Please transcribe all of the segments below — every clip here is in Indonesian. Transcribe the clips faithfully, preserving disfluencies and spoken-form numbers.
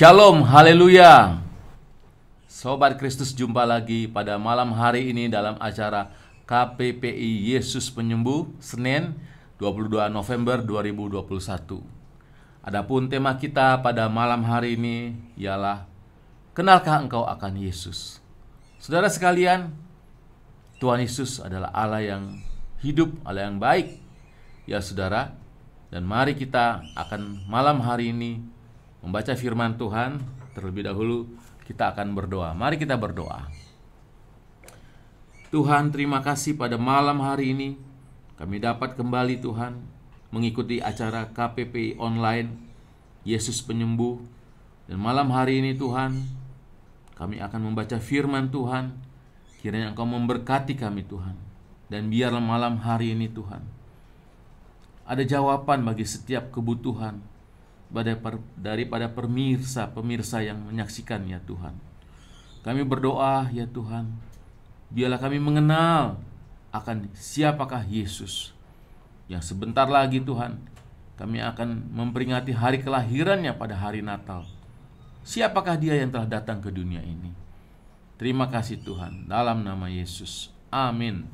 Shalom, haleluya. Sobat Kristus, jumpa lagi pada malam hari ini dalam acara K P P I Yesus Penyembuh, Senin dua puluh dua November dua ribu dua puluh satu. Adapun tema kita pada malam hari ini ialah kenalkah engkau akan Yesus? Saudara sekalian, Tuhan Yesus adalah Allah yang hidup, Allah yang baik. Ya saudara, dan mari kita akan malam hari ini membaca firman Tuhan. Terlebih dahulu kita akan berdoa. Mari kita berdoa. Tuhan, terima kasih pada malam hari ini kami dapat kembali, Tuhan, mengikuti acara K P P I online Yesus Penyembuh. Dan malam hari ini, Tuhan, kami akan membaca firman Tuhan. Kiranya Engkau memberkati kami, Tuhan. Dan biarlah malam hari ini, Tuhan, ada jawaban bagi setiap kebutuhan daripada pemirsa-pemirsa yang menyaksikan, ya Tuhan. Kami berdoa, ya Tuhan, biarlah kami mengenal akan siapakah Yesus. Yang sebentar lagi, Tuhan, kami akan memperingati hari kelahirannya pada hari Natal. Siapakah dia yang telah datang ke dunia ini? Terima kasih, Tuhan, dalam nama Yesus. Amin.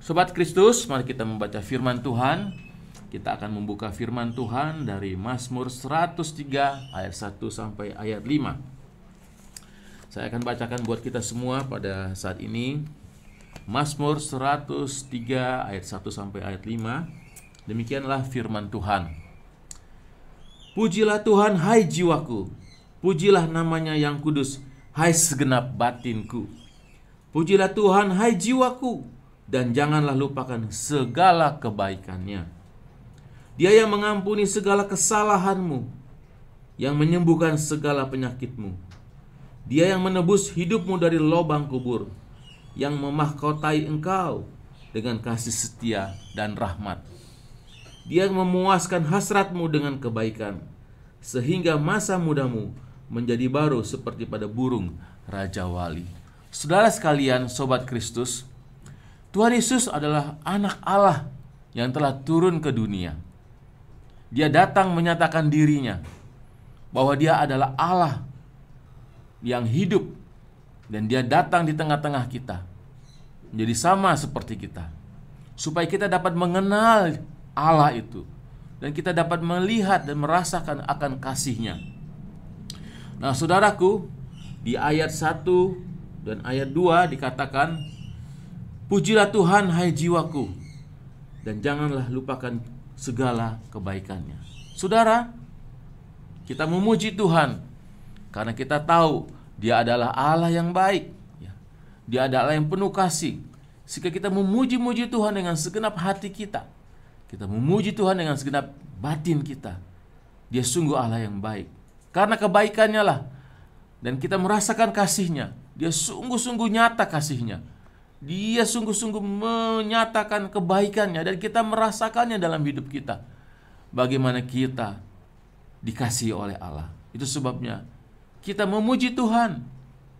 Sobat Kristus, mari kita membaca firman Tuhan. Kita akan membuka firman Tuhan dari Mazmur seratus tiga ayat satu sampai ayat lima. Saya akan bacakan buat kita semua pada saat ini. Mazmur seratus tiga ayat satu sampai ayat lima. Demikianlah firman Tuhan. Pujilah Tuhan, hai jiwaku. Pujilah namanya yang kudus, hai segenap batinku. Pujilah Tuhan, hai jiwaku, dan janganlah lupakan segala kebaikannya. Dia yang mengampuni segala kesalahanmu, yang menyembuhkan segala penyakitmu. Dia yang menebus hidupmu dari lobang kubur, yang memahkotai engkau dengan kasih setia dan rahmat. Dia yang memuaskan hasratmu dengan kebaikan, sehingga masa mudamu menjadi baru seperti pada burung raja wali. Saudara sekalian, Sobat Kristus, Tuhan Yesus adalah anak Allah yang telah turun ke dunia. Dia datang menyatakan dirinya bahwa dia adalah Allah yang hidup, dan dia datang di tengah-tengah kita menjadi sama seperti kita, supaya kita dapat mengenal Allah itu, dan kita dapat melihat dan merasakan akan kasih-Nya. Nah saudaraku, di ayat satu dan ayat dua dikatakan, pujilah Tuhan hai jiwaku, dan janganlah lupakan segala kebaikannya. Saudara, kita memuji Tuhan karena kita tahu Dia adalah Allah yang baik, Dia adalah yang penuh kasih. Sehingga kita memuji-muji Tuhan dengan segenap hati kita, kita memuji Tuhan dengan segenap batin kita. Dia sungguh Allah yang baik, karena kebaikannya lah, dan kita merasakan kasih-Nya. Dia sungguh-sungguh nyata kasih-Nya. Dia sungguh-sungguh menyatakan kebaikannya, dan kita merasakannya dalam hidup kita. Bagaimana kita dikasihi oleh Allah. Itu sebabnya kita memuji Tuhan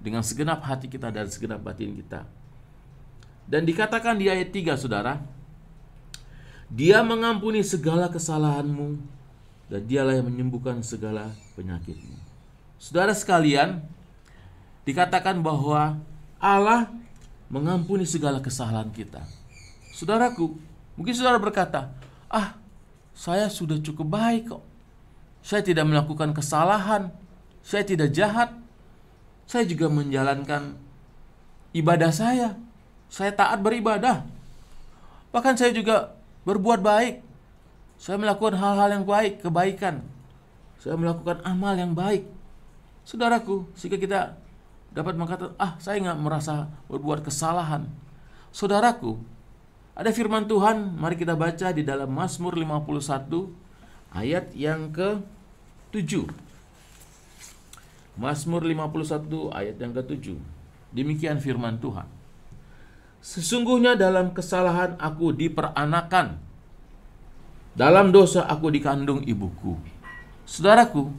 dengan segenap hati kita dan segenap batin kita. Dan dikatakan di ayat tiga, saudara, Dia mengampuni segala kesalahanmu, dan dialah yang menyembuhkan segala penyakitmu. Saudara sekalian, dikatakan bahwa Allah mengampuni segala kesalahan kita. Saudaraku, mungkin saudara berkata, ah, saya sudah cukup baik kok. Saya tidak melakukan kesalahan. Saya tidak jahat. Saya juga menjalankan ibadah saya. Saya taat beribadah. Bahkan saya juga berbuat baik. Saya melakukan hal-hal yang baik, kebaikan. Saya melakukan amal yang baik. Saudaraku, jika kita dapat mengatakan, ah, saya nggak merasa berbuat kesalahan. Saudaraku, ada firman Tuhan, mari kita baca di dalam Mazmur lima puluh satu ayat yang ke tujuh. Mazmur lima puluh satu ayat yang ke tujuh. Demikian firman Tuhan. Sesungguhnya dalam kesalahan aku diperanakan, dalam dosa aku dikandung ibuku. Saudaraku,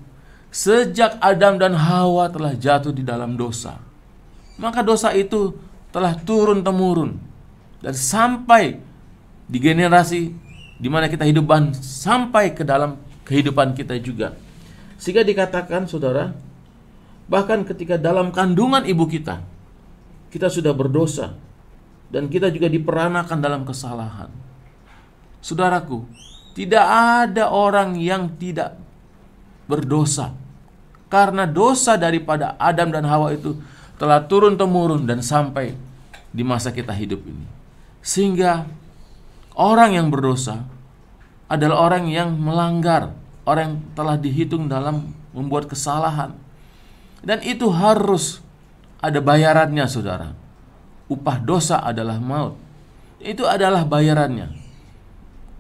sejak Adam dan Hawa telah jatuh di dalam dosa, maka dosa itu telah turun-temurun, dan sampai di generasi di mana kita hidup, sampai ke dalam kehidupan kita juga. Sehingga dikatakan saudara, bahkan ketika dalam kandungan ibu kita, kita sudah berdosa, dan kita juga diperanakan dalam kesalahan. Saudaraku, tidak ada orang yang tidak berdosa, karena dosa daripada Adam dan Hawa itu telah turun-temurun dan sampai di masa kita hidup ini. Sehingga orang yang berdosa adalah orang yang melanggar, orang yang telah dihitung dalam membuat kesalahan. Dan itu harus ada bayarannya, saudara. Upah dosa adalah maut. Itu adalah bayarannya.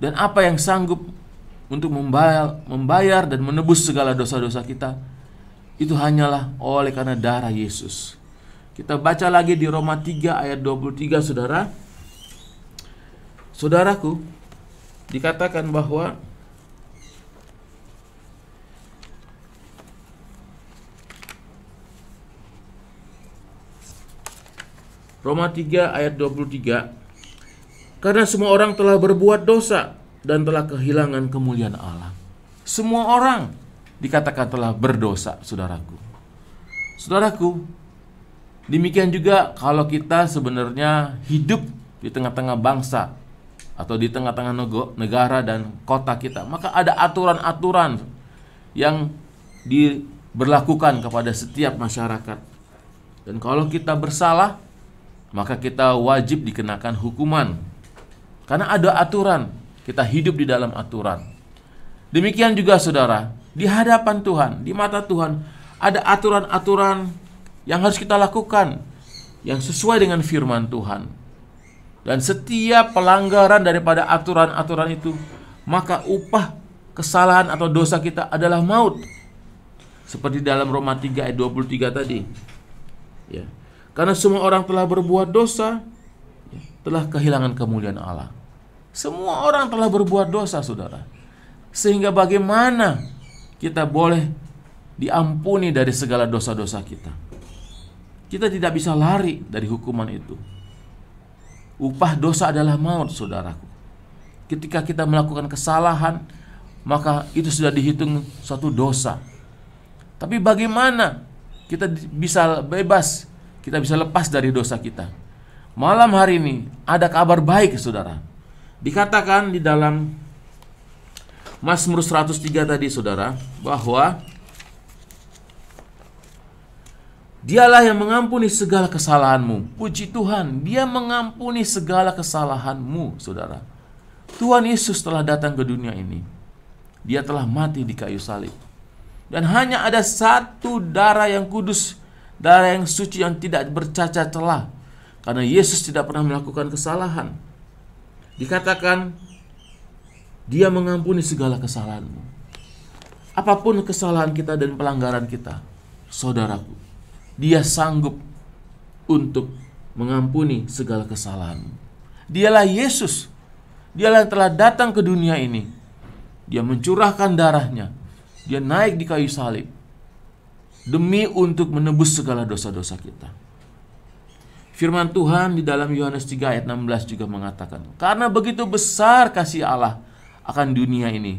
Dan apa yang sanggup untuk membayar, membayar dan menebus segala dosa-dosa kita, itu hanyalah oleh karena darah Yesus. Kita baca lagi di Roma tiga ayat dua puluh tiga, saudara. Saudaraku, dikatakan bahwa Roma tiga ayat dua puluh tiga, karena semua orang telah berbuat dosa dan telah kehilangan kemuliaan Allah. Semua orang dikatakan telah berdosa, saudaraku. Saudaraku, demikian juga kalau kita sebenarnya hidup di tengah-tengah bangsa atau di tengah-tengah negara dan kota kita, maka ada aturan-aturan yang diberlakukan kepada setiap masyarakat. Dan kalau kita bersalah, maka kita wajib dikenakan hukuman, karena ada aturan. Kita hidup di dalam aturan. Demikian juga saudara, di hadapan Tuhan, di mata Tuhan, ada aturan-aturan yang harus kita lakukan, yang sesuai dengan firman Tuhan. Dan setiap pelanggaran daripada aturan-aturan itu, maka upah kesalahan atau dosa kita adalah maut, seperti dalam Roma tiga ayat dua puluh tiga tadi, ya. Karena semua orang telah berbuat dosa, ya, telah kehilangan kemuliaan Allah. Semua orang telah berbuat dosa, saudara. Sehingga bagaimana kita boleh diampuni dari segala dosa-dosa kita? Kita tidak bisa lari dari hukuman itu. Upah dosa adalah maut, saudaraku. Ketika kita melakukan kesalahan, maka itu sudah dihitung suatu dosa. Tapi bagaimana kita bisa bebas, kita bisa lepas dari dosa kita? Malam hari ini ada kabar baik, saudara. Dikatakan di dalam Mazmur seratus tiga tadi, saudara, bahwa Dialah yang mengampuni segala kesalahanmu. Puji Tuhan, Dia mengampuni segala kesalahanmu, saudara. Tuhan Yesus telah datang ke dunia ini. Dia telah mati di kayu salib. Dan hanya ada satu darah yang kudus, darah yang suci yang tidak bercacat celah, karena Yesus tidak pernah melakukan kesalahan. Dikatakan Dia mengampuni segala kesalahanmu. Apapun kesalahan kita dan pelanggaran kita, saudaraku, Dia sanggup untuk mengampuni segala kesalahanmu. Dialah Yesus, Dialah yang telah datang ke dunia ini. Dia mencurahkan darahnya, Dia naik di kayu salib demi untuk menebus segala dosa-dosa kita. Firman Tuhan di dalam Yohanes tiga ayat enam belas juga mengatakan, karena begitu besar kasih Allah akan dunia ini,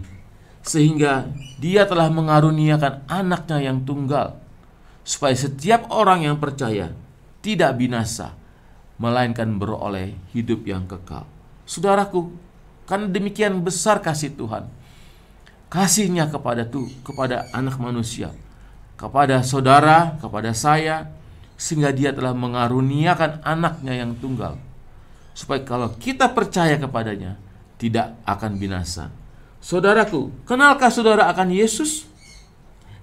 sehingga Dia telah mengaruniakan anaknya yang tunggal, supaya setiap orang yang percaya tidak binasa, melainkan beroleh hidup yang kekal. Saudaraku, karena demikian besar kasih Tuhan, kasihnya kepada tuh kepada anak manusia, kepada saudara, kepada saya, sehingga Dia telah mengaruniakan anaknya yang tunggal, supaya kalau kita percaya kepadanya tidak akan binasa. Saudaraku, kenalkah saudara akan Yesus?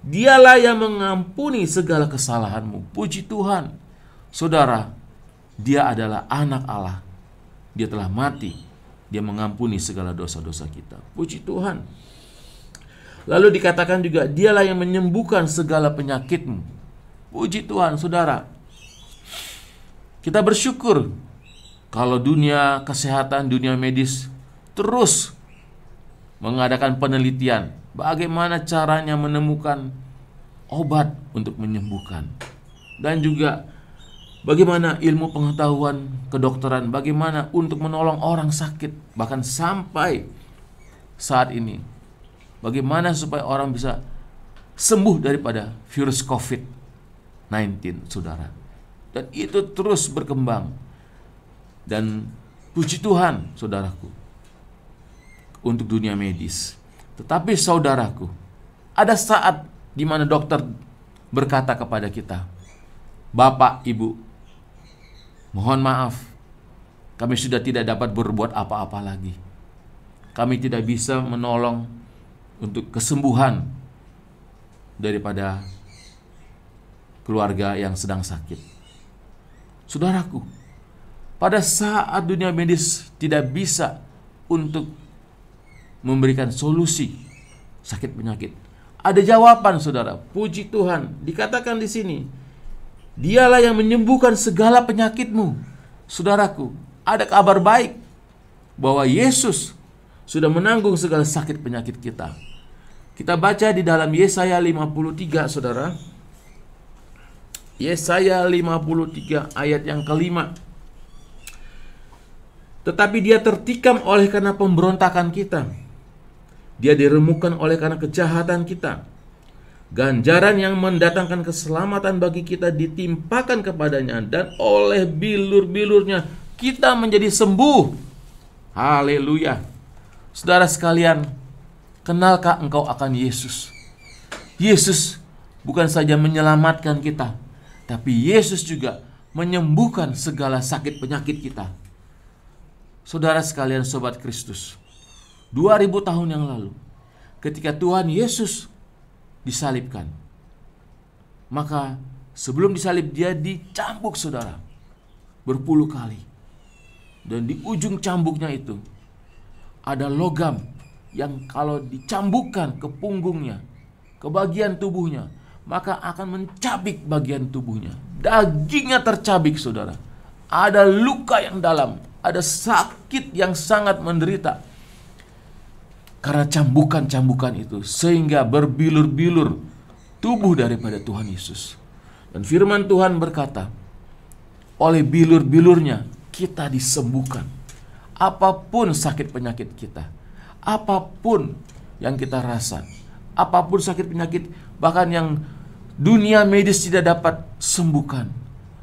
Dialah yang mengampuni segala kesalahanmu. Puji Tuhan, saudara, Dia adalah anak Allah. Dia telah mati, Dia mengampuni segala dosa-dosa kita. Puji Tuhan. Lalu dikatakan juga, Dialah yang menyembuhkan segala penyakitmu. Puji Tuhan, saudara. Kita bersyukur kalau dunia kesehatan, dunia medis terus mengadakan penelitian bagaimana caranya menemukan obat untuk menyembuhkan. Dan juga bagaimana ilmu pengetahuan kedokteran, bagaimana untuk menolong orang sakit. Bahkan sampai saat ini, bagaimana supaya orang bisa sembuh daripada virus COVID nineteen, saudara. Dan itu terus berkembang. Dan puji Tuhan, saudaraku, untuk dunia medis. Tetapi saudaraku, ada saat di mana dokter berkata kepada kita, "Bapak, Ibu, mohon maaf, kami sudah tidak dapat berbuat apa-apa lagi. Kami tidak bisa menolong untuk kesembuhan daripada keluarga yang sedang sakit." Saudaraku, pada saat dunia medis tidak bisa untuk memberikan solusi sakit penyakit, ada jawaban, saudara. Puji Tuhan, dikatakan di sini, Dialah yang menyembuhkan segala penyakitmu. Saudaraku, ada kabar baik bahwa Yesus sudah menanggung segala sakit penyakit kita. Kita baca di dalam Yesaya lima puluh tiga, saudara. Yesaya lima puluh tiga ayat yang kelima. Tetapi dia tertikam oleh karena pemberontakan kita. Dia diremukkan oleh karena kejahatan kita. Ganjaran yang mendatangkan keselamatan bagi kita ditimpakan kepadanya, dan oleh bilur-bilurnya kita menjadi sembuh. Haleluya. Saudara sekalian, kenalkah engkau akan Yesus? Yesus bukan saja menyelamatkan kita, tapi Yesus juga menyembuhkan segala sakit penyakit kita. Saudara sekalian, sobat Kristus, dua ribu tahun yang lalu, ketika Tuhan Yesus disalibkan, maka sebelum disalib dia dicambuk, saudara, berpuluh kali. Dan di ujung cambuknya itu ada logam yang kalau dicambukkan ke punggungnya, ke bagian tubuhnya, maka akan mencabik bagian tubuhnya. Dagingnya tercabik, saudara. Ada luka yang dalam, ada sakit yang sangat menderita karena cambukan-cambukan itu, sehingga berbilur-bilur tubuh daripada Tuhan Yesus. Dan firman Tuhan berkata, oleh bilur-bilurnya kita disembuhkan. Apapun sakit penyakit kita, apapun yang kita rasa, apapun sakit penyakit, bahkan yang dunia medis tidak dapat sembuhkan,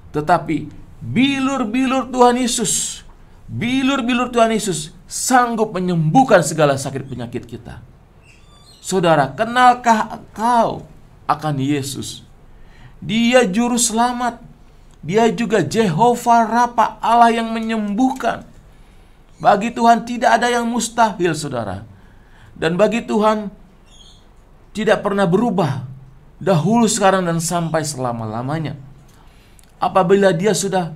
tetapi bilur-bilur Tuhan Yesus, bilur-bilur Tuhan Yesus sanggup menyembuhkan segala sakit penyakit kita. Saudara, kenalkah engkau akan Yesus? Dia juru selamat. Dia juga Jehovah Rapa, Allah yang menyembuhkan. Bagi Tuhan tidak ada yang mustahil, saudara. Dan bagi Tuhan tidak pernah berubah, dahulu, sekarang, dan sampai selama-lamanya. Apabila dia sudah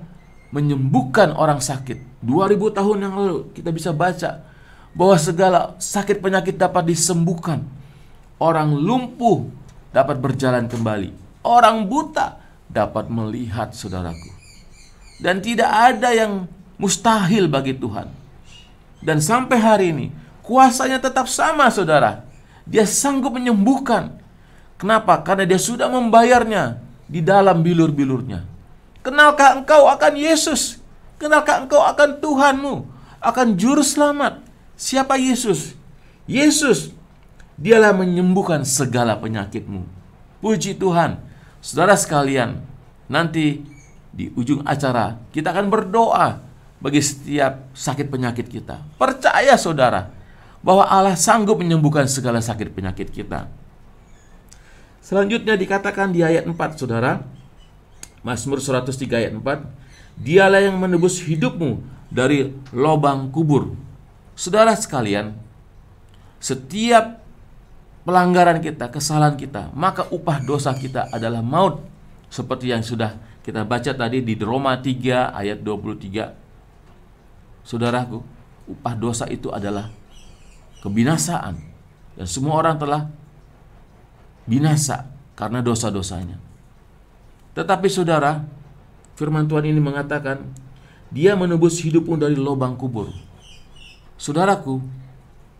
menyembuhkan orang sakit, dua ribu tahun yang lalu kita bisa baca bahwa segala sakit penyakit dapat disembuhkan. Orang lumpuh dapat berjalan kembali. Orang buta dapat melihat, saudaraku. Dan tidak ada yang mustahil bagi Tuhan. Dan sampai hari ini kuasanya tetap sama, saudara. Dia sanggup menyembuhkan. Kenapa? Karena dia sudah membayarnya di dalam bilur-bilurnya. Kenalkah engkau akan Yesus? Kenalkah engkau akan Tuhanmu, akan juru selamat? Siapa Yesus? Yesus, dialah menyembuhkan segala penyakitmu. Puji Tuhan. Saudara sekalian, nanti di ujung acara kita akan berdoa bagi setiap sakit penyakit kita. Percaya, saudara, bahwa Allah sanggup menyembuhkan segala sakit penyakit kita. Selanjutnya dikatakan di ayat empat, saudara. Mazmur seratus tiga ayat empat. Dialah yang menebus hidupmu dari lubang kubur. Saudara sekalian, setiap pelanggaran kita, kesalahan kita, maka upah dosa kita adalah maut. Seperti yang sudah kita baca tadi di Roma tiga ayat dua puluh tiga. Saudaraku, upah dosa itu adalah kebinasaan, dan semua orang telah binasa karena dosa-dosanya. Tetapi saudara, firman Tuhan ini mengatakan dia menebus hidupmu dari lubang kubur. Saudaraku,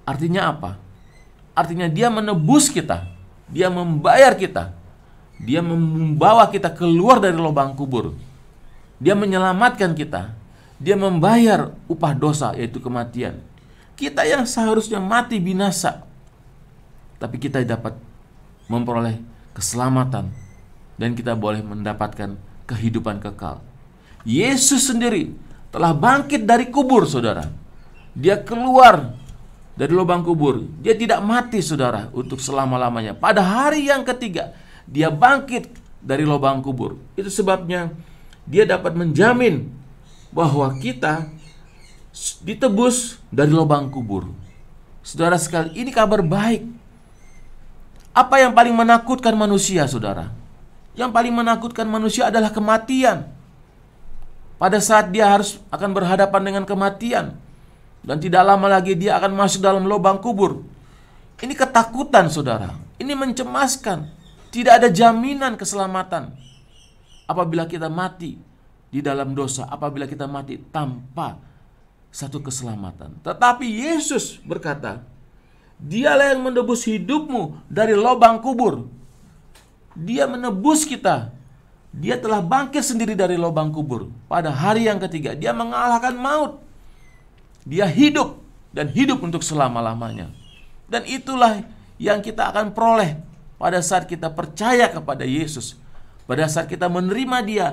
artinya apa? Artinya dia menebus kita, dia membayar kita, dia membawa kita keluar dari lubang kubur. Dia menyelamatkan kita. Dia membayar upah dosa, yaitu kematian. Kita yang seharusnya mati binasa, tapi kita dapat memperoleh keselamatan, dan kita boleh mendapatkan kehidupan kekal. Yesus sendiri telah bangkit dari kubur, saudara. Dia keluar dari lubang kubur. Dia tidak mati, saudara, untuk selama-lamanya. Pada hari yang ketiga, dia bangkit dari lubang kubur. Itu sebabnya dia dapat menjamin bahwa kita ditebus dari lubang kubur. Saudara sekali, ini kabar baik. Apa yang paling menakutkan manusia, saudara? Yang paling menakutkan manusia adalah kematian. Pada saat dia harus akan berhadapan dengan kematian, dan tidak lama lagi dia akan masuk dalam lubang kubur. Ini ketakutan, saudara. Ini mencemaskan. Tidak ada jaminan keselamatan apabila kita mati di dalam dosa, apabila kita mati tanpa satu keselamatan. Tetapi Yesus berkata, dialah yang menebus hidupmu dari lubang kubur. Dia menebus kita. Dia telah bangkit sendiri dari lubang kubur. Pada hari yang ketiga, dia mengalahkan maut. Dia hidup, dan hidup untuk selama-lamanya. Dan itulah yang kita akan peroleh pada saat kita percaya kepada Yesus, pada saat kita menerima Dia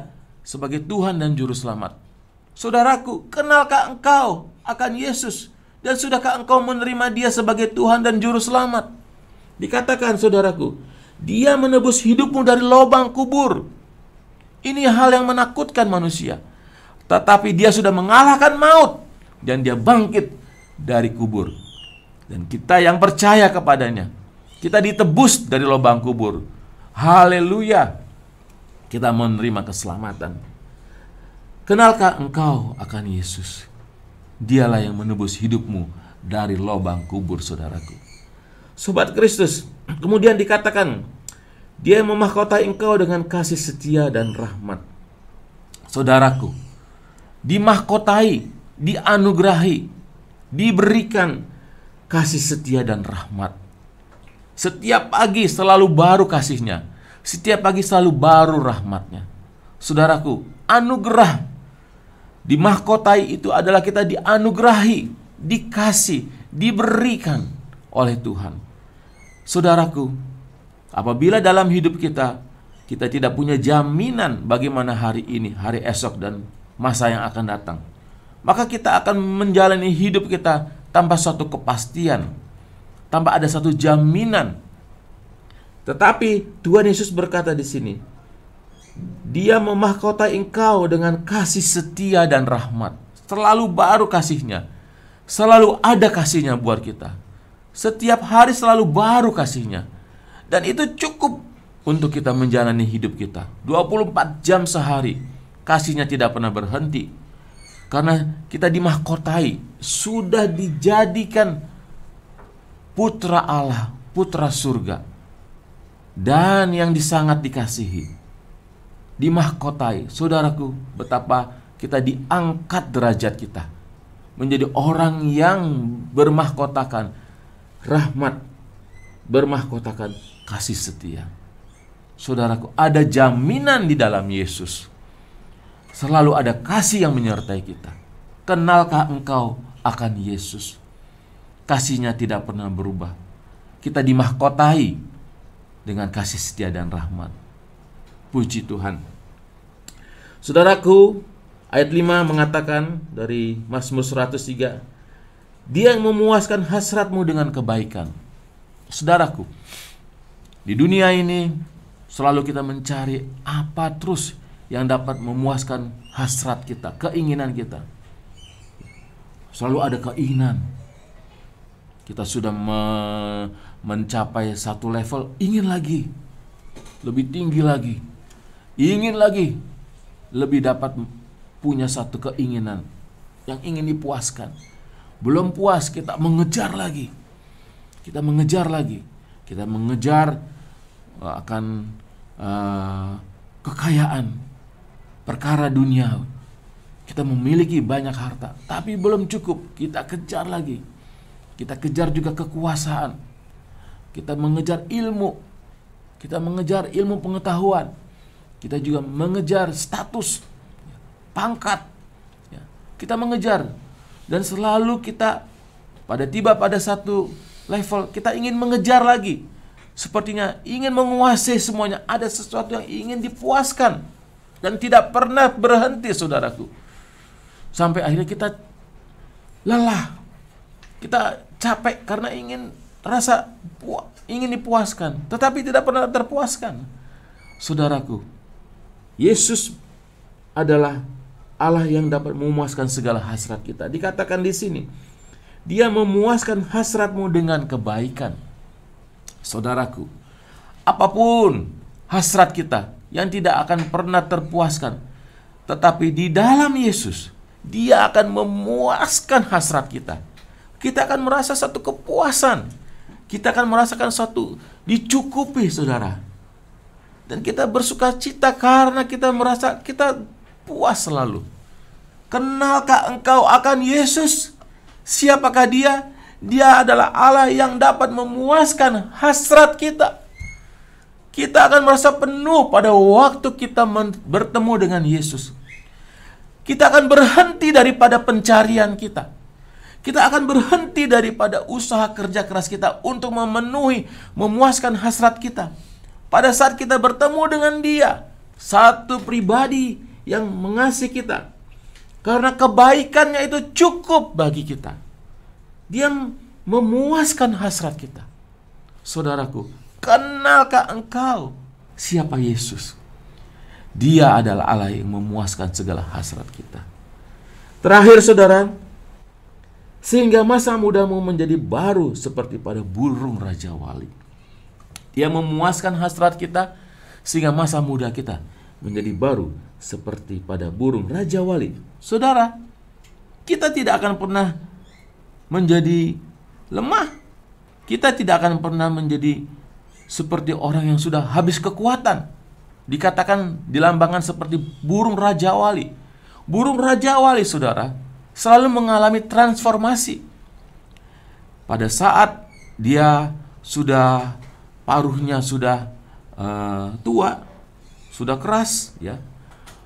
sebagai Tuhan dan Juru Selamat. Saudaraku, kenalkah engkau akan Yesus? Dan sudahkah engkau menerima Dia sebagai Tuhan dan Juru Selamat? Dikatakan, saudaraku, Dia menebus hidupmu dari lubang kubur. Ini hal yang menakutkan manusia. Tetapi Dia sudah mengalahkan maut, dan Dia bangkit dari kubur. Dan kita yang percaya kepadanya, kita ditebus dari lubang kubur. Haleluya. Kita menerima keselamatan. Kenalkah engkau akan Yesus? Dialah yang menebus hidupmu dari lubang kubur, saudaraku. Sobat Kristus, kemudian dikatakan, Dia memahkotai engkau dengan kasih setia dan rahmat. Saudaraku, dimahkotai, dianugerahi, diberikan kasih setia dan rahmat. Setiap pagi selalu baru kasihnya. Setiap pagi selalu baru rahmatnya. Saudaraku, anugerah dimahkotai itu adalah kita dianugerahi, dikasih, diberikan oleh Tuhan. Saudaraku, apabila dalam hidup kita, kita tidak punya jaminan bagaimana hari ini, hari esok, dan masa yang akan datang, maka kita akan menjalani hidup kita tanpa suatu kepastian, tanpa ada satu jaminan. Tetapi Tuhan Yesus berkata di sini, Dia memahkotai engkau dengan kasih setia dan rahmat. Selalu baru kasihnya. Selalu ada kasihnya buat kita. Setiap hari selalu baru kasihnya. Dan itu cukup untuk kita menjalani hidup kita dua puluh empat jam sehari. Kasihnya tidak pernah berhenti, karena kita dimahkotai, sudah dijadikan putra Allah, putra surga, dan yang sangat dikasihi. Dimahkotai, saudaraku, betapa kita diangkat derajat kita menjadi orang yang bermahkotakan rahmat, bermahkotakan kasih setia. Saudaraku, ada jaminan di dalam Yesus. Selalu ada kasih yang menyertai kita. Kenalkah engkau akan Yesus? Kasihnya tidak pernah berubah. Kita dimahkotai dengan kasih setia dan rahmat. Puji Tuhan. Saudaraku, ayat lima mengatakan dari Mazmur seratus tiga, Dia yang memuaskan hasratmu dengan kebaikan. Saudaraku, di dunia ini selalu kita mencari apa terus yang dapat memuaskan hasrat kita, keinginan kita. Selalu ada keinginan. Kita sudah me- mencapai satu level, ingin lagi, lebih tinggi lagi, ingin lagi, lebih dapat punya satu keinginan yang ingin dipuaskan. Belum puas, kita mengejar lagi. Kita mengejar lagi. Kita mengejar akan uh, kekayaan, perkara dunia. Kita memiliki banyak harta, tapi belum cukup. Kita kejar lagi. Kita kejar juga kekuasaan. Kita mengejar ilmu. Kita mengejar ilmu pengetahuan. Kita juga mengejar status, pangkat. Kita mengejar. Dan selalu kita pada tiba pada satu level, kita ingin mengejar lagi. sepertinya ingin menguasai semuanya. Ada sesuatu yang ingin dipuaskan dan tidak pernah berhenti, saudaraku. Sampai akhirnya kita lelah, kita capek karena ingin rasa ingin dipuaskan, tetapi tidak pernah terpuaskan. Saudaraku, Yesus adalah Allah yang dapat memuaskan segala hasrat kita. Dikatakan di sini, Dia memuaskan hasratmu dengan kebaikan. Saudaraku, apapun hasrat kita yang tidak akan pernah terpuaskan, tetapi di dalam Yesus, Dia akan memuaskan hasrat kita. Kita akan merasa satu kepuasan, kita akan merasakan satu dicukupi, saudara. Dan kita bersuka cita karena kita merasa kita puas selalu. Kenalkah engkau akan Yesus? Siapakah Dia? Dia adalah Allah yang dapat memuaskan hasrat kita. Kita akan merasa penuh pada waktu kita bertemu dengan Yesus. Kita akan berhenti daripada pencarian kita. Kita akan berhenti daripada usaha kerja keras kita untuk memenuhi, memuaskan hasrat kita. Pada saat kita bertemu dengan Dia, satu pribadi yang mengasihi kita, karena kebaikannya itu cukup bagi kita. Dia memuaskan hasrat kita. Saudaraku, kenalkah engkau siapa Yesus? Dia adalah Allah yang memuaskan segala hasrat kita. Terakhir, saudara, sehingga masa mudamu menjadi baru seperti pada burung rajawali. Dia memuaskan hasrat kita sehingga masa muda kita menjadi baru seperti pada burung rajawali. Saudara, kita tidak akan pernah menjadi lemah. Kita tidak akan pernah menjadi seperti orang yang sudah habis kekuatan. Dikatakan di lambangan seperti burung rajawali. Burung rajawali, saudara, selalu mengalami transformasi. Pada saat dia sudah paruhnya sudah uh, tua, sudah keras, ya,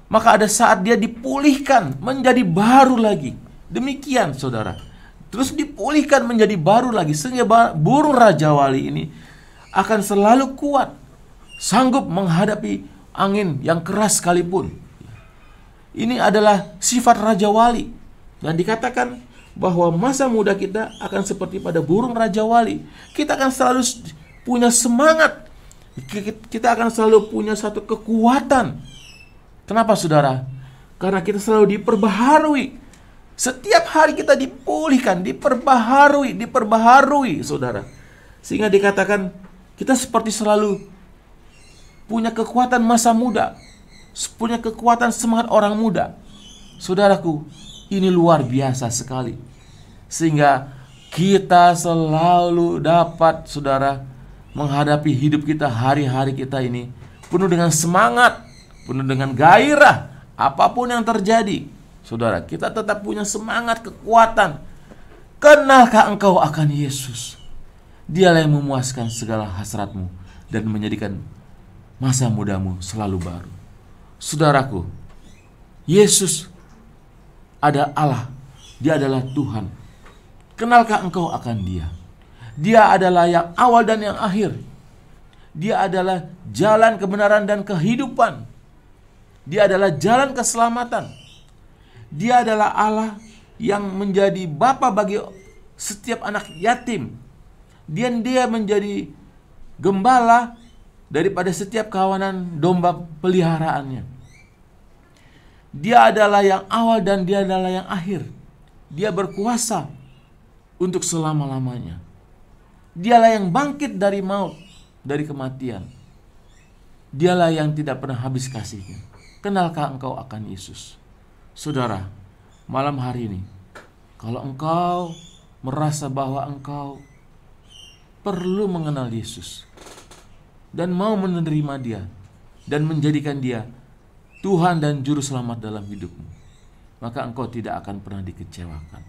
maka ada saat dia dipulihkan menjadi baru lagi. Demikian, saudara. Terus dipulihkan menjadi baru lagi. Sehingga burung rajawali ini akan selalu kuat, sanggup menghadapi angin yang keras sekalipun. Ini adalah sifat rajawali. Dan dikatakan bahwa masa muda kita akan seperti pada burung rajawali. Kita akan selalu punya semangat. Kita akan selalu punya satu kekuatan. Kenapa, saudara? Karena kita selalu diperbaharui. Setiap hari kita dipulihkan, diperbaharui, diperbaharui, saudara. Sehingga dikatakan kita seperti selalu punya kekuatan masa muda, punya kekuatan semangat orang muda. Saudaraku, ini luar biasa sekali. Sehingga kita selalu dapat, saudara, menghadapi hidup kita, hari-hari kita ini penuh dengan semangat, penuh dengan gairah. Apapun yang terjadi, saudara, kita tetap punya semangat, kekuatan. Kenalkah engkau akan Yesus? Dialah yang memuaskan segala hasratmu dan menjadikan masa mudamu selalu baru. Saudaraku, Yesus adalah Allah. Dia adalah Tuhan. Kenalkah engkau akan Dia? Dia adalah yang awal dan yang akhir. Dia adalah jalan kebenaran dan kehidupan. Dia adalah jalan keselamatan. Dia adalah Allah yang menjadi bapa bagi setiap anak yatim. Dia dia menjadi gembala daripada setiap kawanan domba peliharaannya. Dia adalah yang awal dan Dia adalah yang akhir. Dia berkuasa untuk selama-lamanya. Dialah yang bangkit dari maut, dari kematian. Dialah yang tidak pernah habis kasihnya. Kenalkah engkau akan Yesus? Saudara, malam hari ini, kalau engkau merasa bahwa engkau perlu mengenal Yesus dan mau menerima Dia dan menjadikan Dia Tuhan dan Juru Selamat dalam hidupmu, maka engkau tidak akan pernah dikecewakan.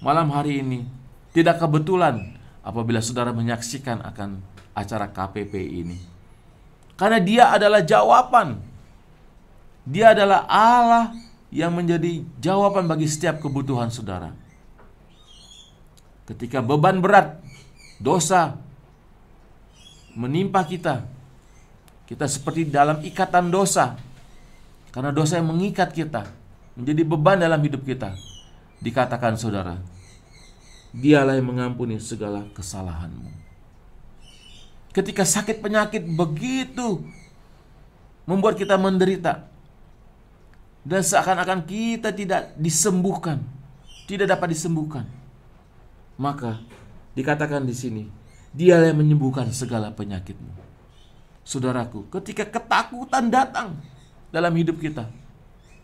Malam hari ini, tidak kebetulan apabila saudara menyaksikan akan acara K P P I ini, karena Dia adalah jawaban. Dia adalah Allah yang menjadi jawaban bagi setiap kebutuhan saudara. Ketika beban berat, dosa, menimpa kita. Kita seperti dalam ikatan dosa, karena dosa yang mengikat kita, menjadi beban dalam hidup kita. Dikatakan saudara, dialah yang mengampuni segala kesalahanmu. Ketika sakit penyakit begitu membuat kita menderita, dan seakan-akan kita tidak disembuhkan, tidak dapat disembuhkan, maka dikatakan di sini, dialah yang menyembuhkan segala penyakitmu. Saudaraku, ketika ketakutan datang dalam hidup kita,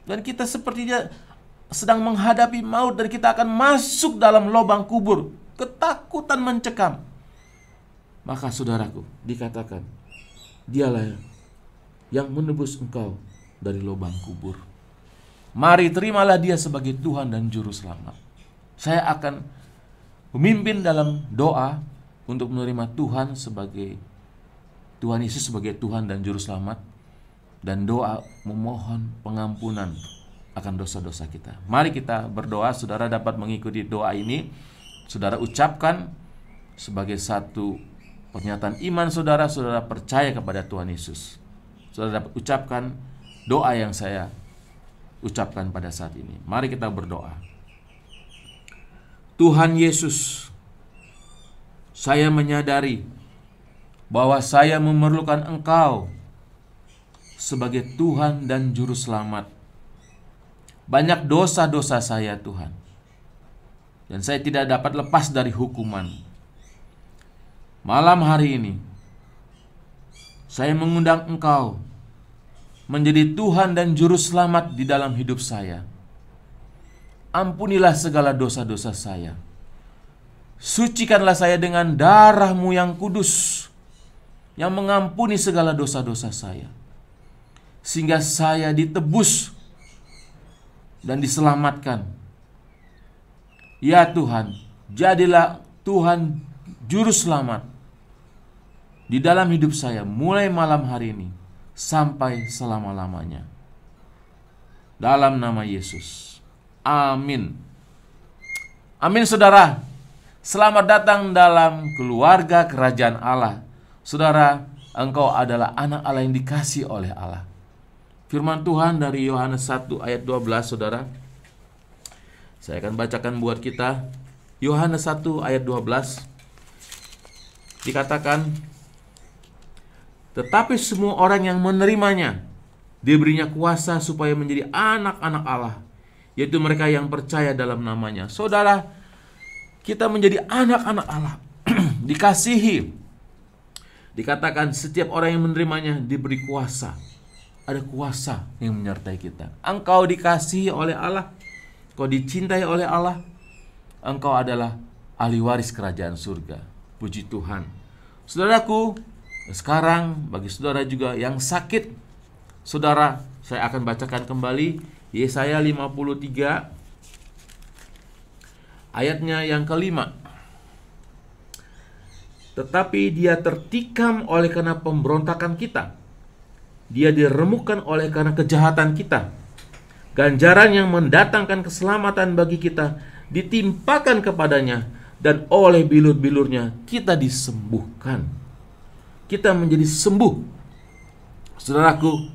dan kita sepertinya sedang menghadapi maut, dan kita akan masuk dalam lubang kubur, ketakutan mencekam, maka saudaraku, dikatakan dialah yang menebus engkau dari lubang kubur. Mari terimalah dia sebagai Tuhan dan Juru Selamat. Saya akan memimpin dalam doa untuk menerima Tuhan sebagai Tuhan Yesus sebagai Tuhan dan Juru Selamat, dan doa memohon pengampunan akan dosa-dosa kita. Mari kita berdoa. Saudara dapat mengikuti doa ini. Saudara ucapkan sebagai satu pernyataan iman saudara. Saudara percaya kepada Tuhan Yesus. Saudara dapat ucapkan doa yang saya ucapkan pada saat ini. Mari kita berdoa. Tuhan Yesus, saya menyadari bahwa saya memerlukan Engkau sebagai Tuhan dan Juru Selamat. Banyak dosa-dosa saya, Tuhan, dan saya tidak dapat lepas dari hukuman. Malam hari ini saya mengundang Engkau menjadi Tuhan dan Juru Selamat di dalam hidup saya. Ampunilah segala dosa-dosa saya. Sucikanlah saya dengan darah-Mu yang kudus, yang mengampuni segala dosa-dosa saya, sehingga saya ditebus dan diselamatkan. Ya Tuhan, jadilah Tuhan Juru Selamat di dalam hidup saya, mulai malam hari ini sampai selama-lamanya. Dalam nama Yesus, amin. Amin saudara. Selamat datang dalam keluarga kerajaan Allah. Saudara, engkau adalah anak Allah yang dikasihi oleh Allah. Firman Tuhan dari Yohanes satu ayat dua belas, saudara. Saya akan bacakan buat kita. Yohanes satu ayat dua belas. Dikatakan, tetapi semua orang yang menerimanya, diberinya kuasa supaya menjadi anak-anak Allah, yaitu mereka yang percaya dalam namanya. Saudara, kita menjadi anak-anak Allah, dikasihi. Dikatakan setiap orang yang menerimanya diberi kuasa. Ada kuasa yang menyertai kita. Engkau dikasihi oleh Allah, engkau dicintai oleh Allah, engkau adalah ahli waris kerajaan surga. Puji Tuhan. Saudaraku, sekarang bagi saudara juga yang sakit, saudara, saya akan bacakan kembali Yesaya lima puluh tiga ayatnya yang kelima. Tetapi dia tertikam oleh karena pemberontakan kita, dia diremukkan oleh karena kejahatan kita. Ganjaran yang mendatangkan keselamatan bagi kita ditimpakan kepadanya, dan oleh bilur-bilurnya kita disembuhkan. Kita menjadi sembuh. Saudaraku,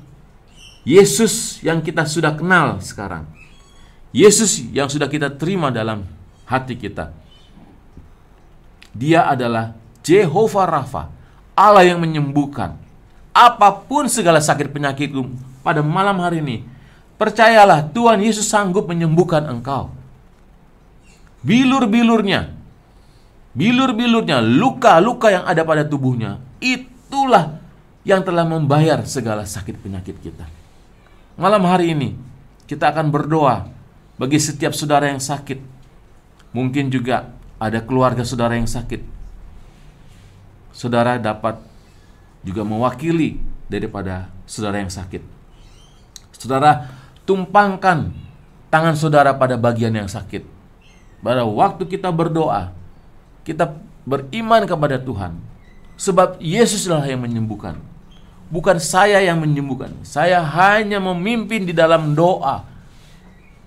Yesus yang kita sudah kenal sekarang, Yesus yang sudah kita terima dalam hati kita, dia adalah Jehovah Rafa, Allah yang menyembuhkan. Apapun segala sakit penyakitmu pada malam hari ini, percayalah Tuhan Yesus sanggup menyembuhkan engkau. Bilur-bilurnya, bilur-bilurnya, luka-luka yang ada pada tubuhnya, itulah yang telah membayar segala sakit penyakit kita. Malam hari ini kita akan berdoa bagi setiap saudara yang sakit. Mungkin juga ada keluarga saudara yang sakit. Saudara dapat juga mewakili daripada saudara yang sakit. Saudara, tumpangkan tangan saudara pada bagian yang sakit. Pada waktu kita berdoa, kita beriman kepada Tuhan, sebab Yesuslah yang menyembuhkan. Bukan saya yang menyembuhkan. Saya hanya memimpin di dalam doa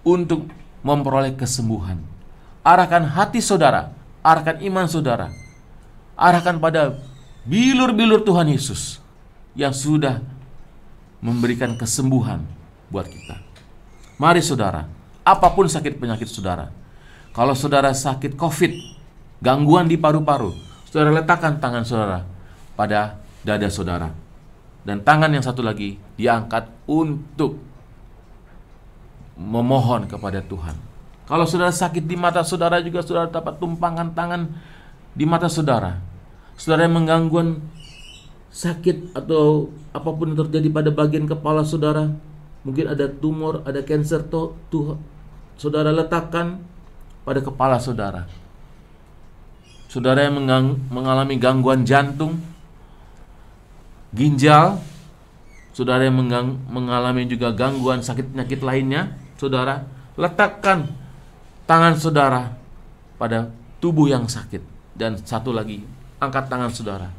untuk memperoleh kesembuhan. Arahkan hati saudara, arahkan iman saudara, arahkan pada bilur-bilur Tuhan Yesus yang sudah memberikan kesembuhan buat kita. Mari saudara, apapun sakit penyakit saudara, kalau saudara sakit COVID, gangguan di paru-paru, saudara letakkan tangan saudara pada dada saudara, dan tangan yang satu lagi diangkat untuk memohon kepada Tuhan. Kalau saudara sakit di mata saudara juga, saudara dapat tumpangan tangan di mata saudara. Saudara yang menggangguan sakit atau apapun yang terjadi pada bagian kepala saudara, mungkin ada tumor, ada kanker, toh, toh, saudara letakkan pada kepala saudara. Saudara yang menggang, mengalami gangguan jantung, ginjal, saudara yang menggang, mengalami juga gangguan sakit penyakit lainnya, saudara letakkan tangan saudara pada tubuh yang sakit, dan satu lagi angkat tangan saudara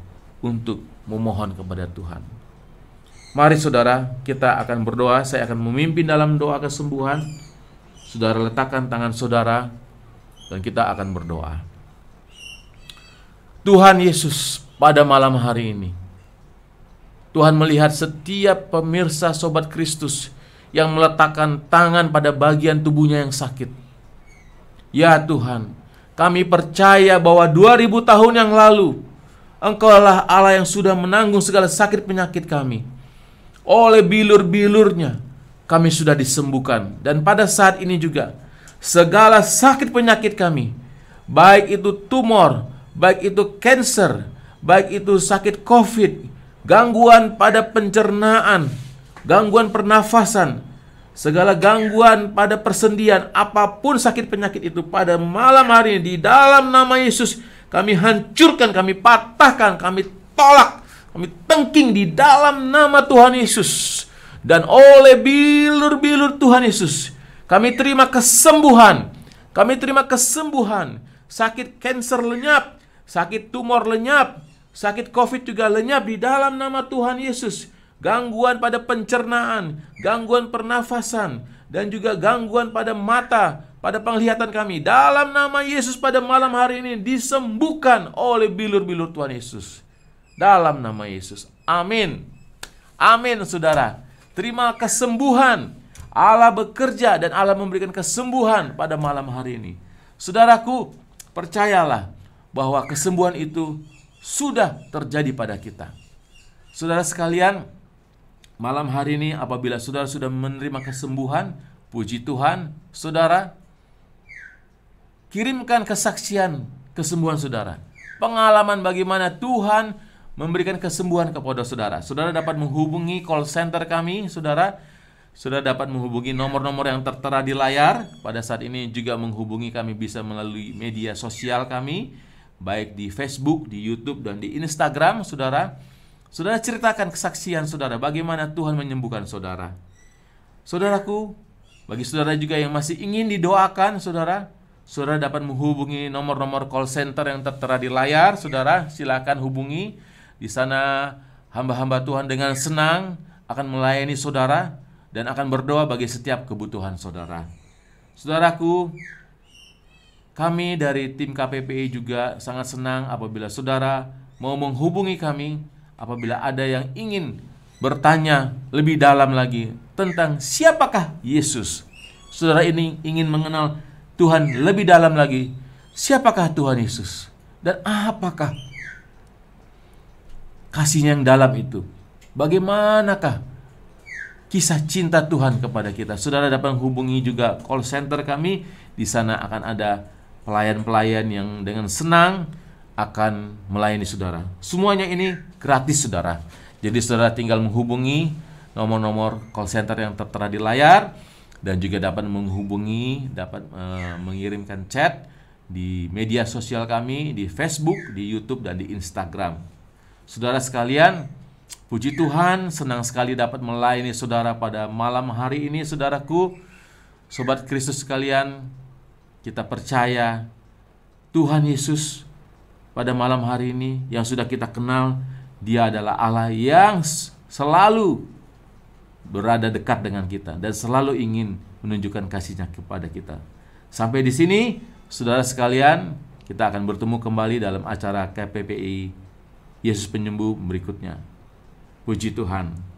untuk memohon kepada Tuhan. Mari saudara, kita akan berdoa. Saya akan memimpin dalam doa kesembuhan. Saudara letakkan tangan saudara, dan kita akan berdoa. Tuhan Yesus, pada malam hari ini Tuhan melihat setiap pemirsa Sobat Kristus yang meletakkan tangan pada bagian tubuhnya yang sakit. Ya Tuhan, kami percaya bahwa dua ribu tahun yang lalu Engkaulah Allah yang sudah menanggung segala sakit penyakit kami. Oleh bilur-bilurnya kami sudah disembuhkan. Dan pada saat ini juga segala sakit penyakit kami, baik itu tumor, baik itu kanker, baik itu sakit COVID, gangguan pada pencernaan, gangguan pernafasan, segala gangguan pada persendian, apapun sakit penyakit itu, pada malam hari ini di dalam nama Yesus kami hancurkan, kami patahkan, kami tolak, kami tengking di dalam nama Tuhan Yesus. Dan oleh bilur-bilur Tuhan Yesus, kami terima kesembuhan. Kami terima kesembuhan. Sakit kanker lenyap, sakit tumor lenyap, sakit COVID juga lenyap di dalam nama Tuhan Yesus. Gangguan pada pencernaan, gangguan pernafasan, dan juga gangguan pada mata, pada penglihatan kami, dalam nama Yesus pada malam hari ini disembuhkan oleh bilur-bilur Tuhan Yesus. Dalam nama Yesus. Amin. Amin, saudara. Terima kesembuhan. Allah bekerja dan Allah memberikan kesembuhan pada malam hari ini. Saudaraku, percayalah bahwa kesembuhan itu sudah terjadi pada kita. Saudara sekalian, malam hari ini apabila saudara sudah menerima kesembuhan, puji Tuhan, saudara kirimkan kesaksian kesembuhan saudara. Pengalaman bagaimana Tuhan memberikan kesembuhan kepada saudara. Saudara dapat menghubungi call center kami, saudara. Saudara dapat menghubungi nomor-nomor yang tertera di layar. Pada saat ini juga menghubungi kami bisa melalui media sosial kami, baik di Facebook, di YouTube, dan di Instagram, saudara. Saudara ceritakan kesaksian saudara, bagaimana Tuhan menyembuhkan saudara. Saudaraku, bagi saudara juga yang masih ingin didoakan, saudara, saudara dapat menghubungi nomor-nomor call center yang tertera di layar, saudara. Silakan hubungi. Di sana hamba-hamba Tuhan dengan senang akan melayani saudara dan akan berdoa bagi setiap kebutuhan saudara. Saudaraku, kami dari tim K P P I juga sangat senang apabila saudara mau menghubungi kami apabila ada yang ingin bertanya lebih dalam lagi tentang siapakah Yesus. Saudara ini ingin mengenal Tuhan lebih dalam lagi, siapakah Tuhan Yesus dan apakah kasihnya yang dalam itu, bagaimanakah kisah cinta Tuhan kepada kita. Saudara dapat menghubungi juga call center kami. Di sana akan ada pelayan-pelayan yang dengan senang akan melayani saudara. Semuanya ini gratis saudara. Jadi saudara tinggal menghubungi nomor-nomor call center yang tertera di layar, dan juga dapat menghubungi, dapat uh, mengirimkan chat di media sosial kami, di Facebook, di YouTube, dan di Instagram. Saudara sekalian, puji Tuhan, senang sekali dapat melayani saudara pada malam hari ini, saudaraku. Sobat Kristus sekalian, kita percaya Tuhan Yesus pada malam hari ini yang sudah kita kenal, Dia adalah Allah yang selalu berada dekat dengan kita dan selalu ingin menunjukkan kasihnya kepada kita. Sampai di sini, saudara sekalian, kita akan bertemu kembali dalam acara K P P I Yesus penyembuh berikutnya. Puji Tuhan.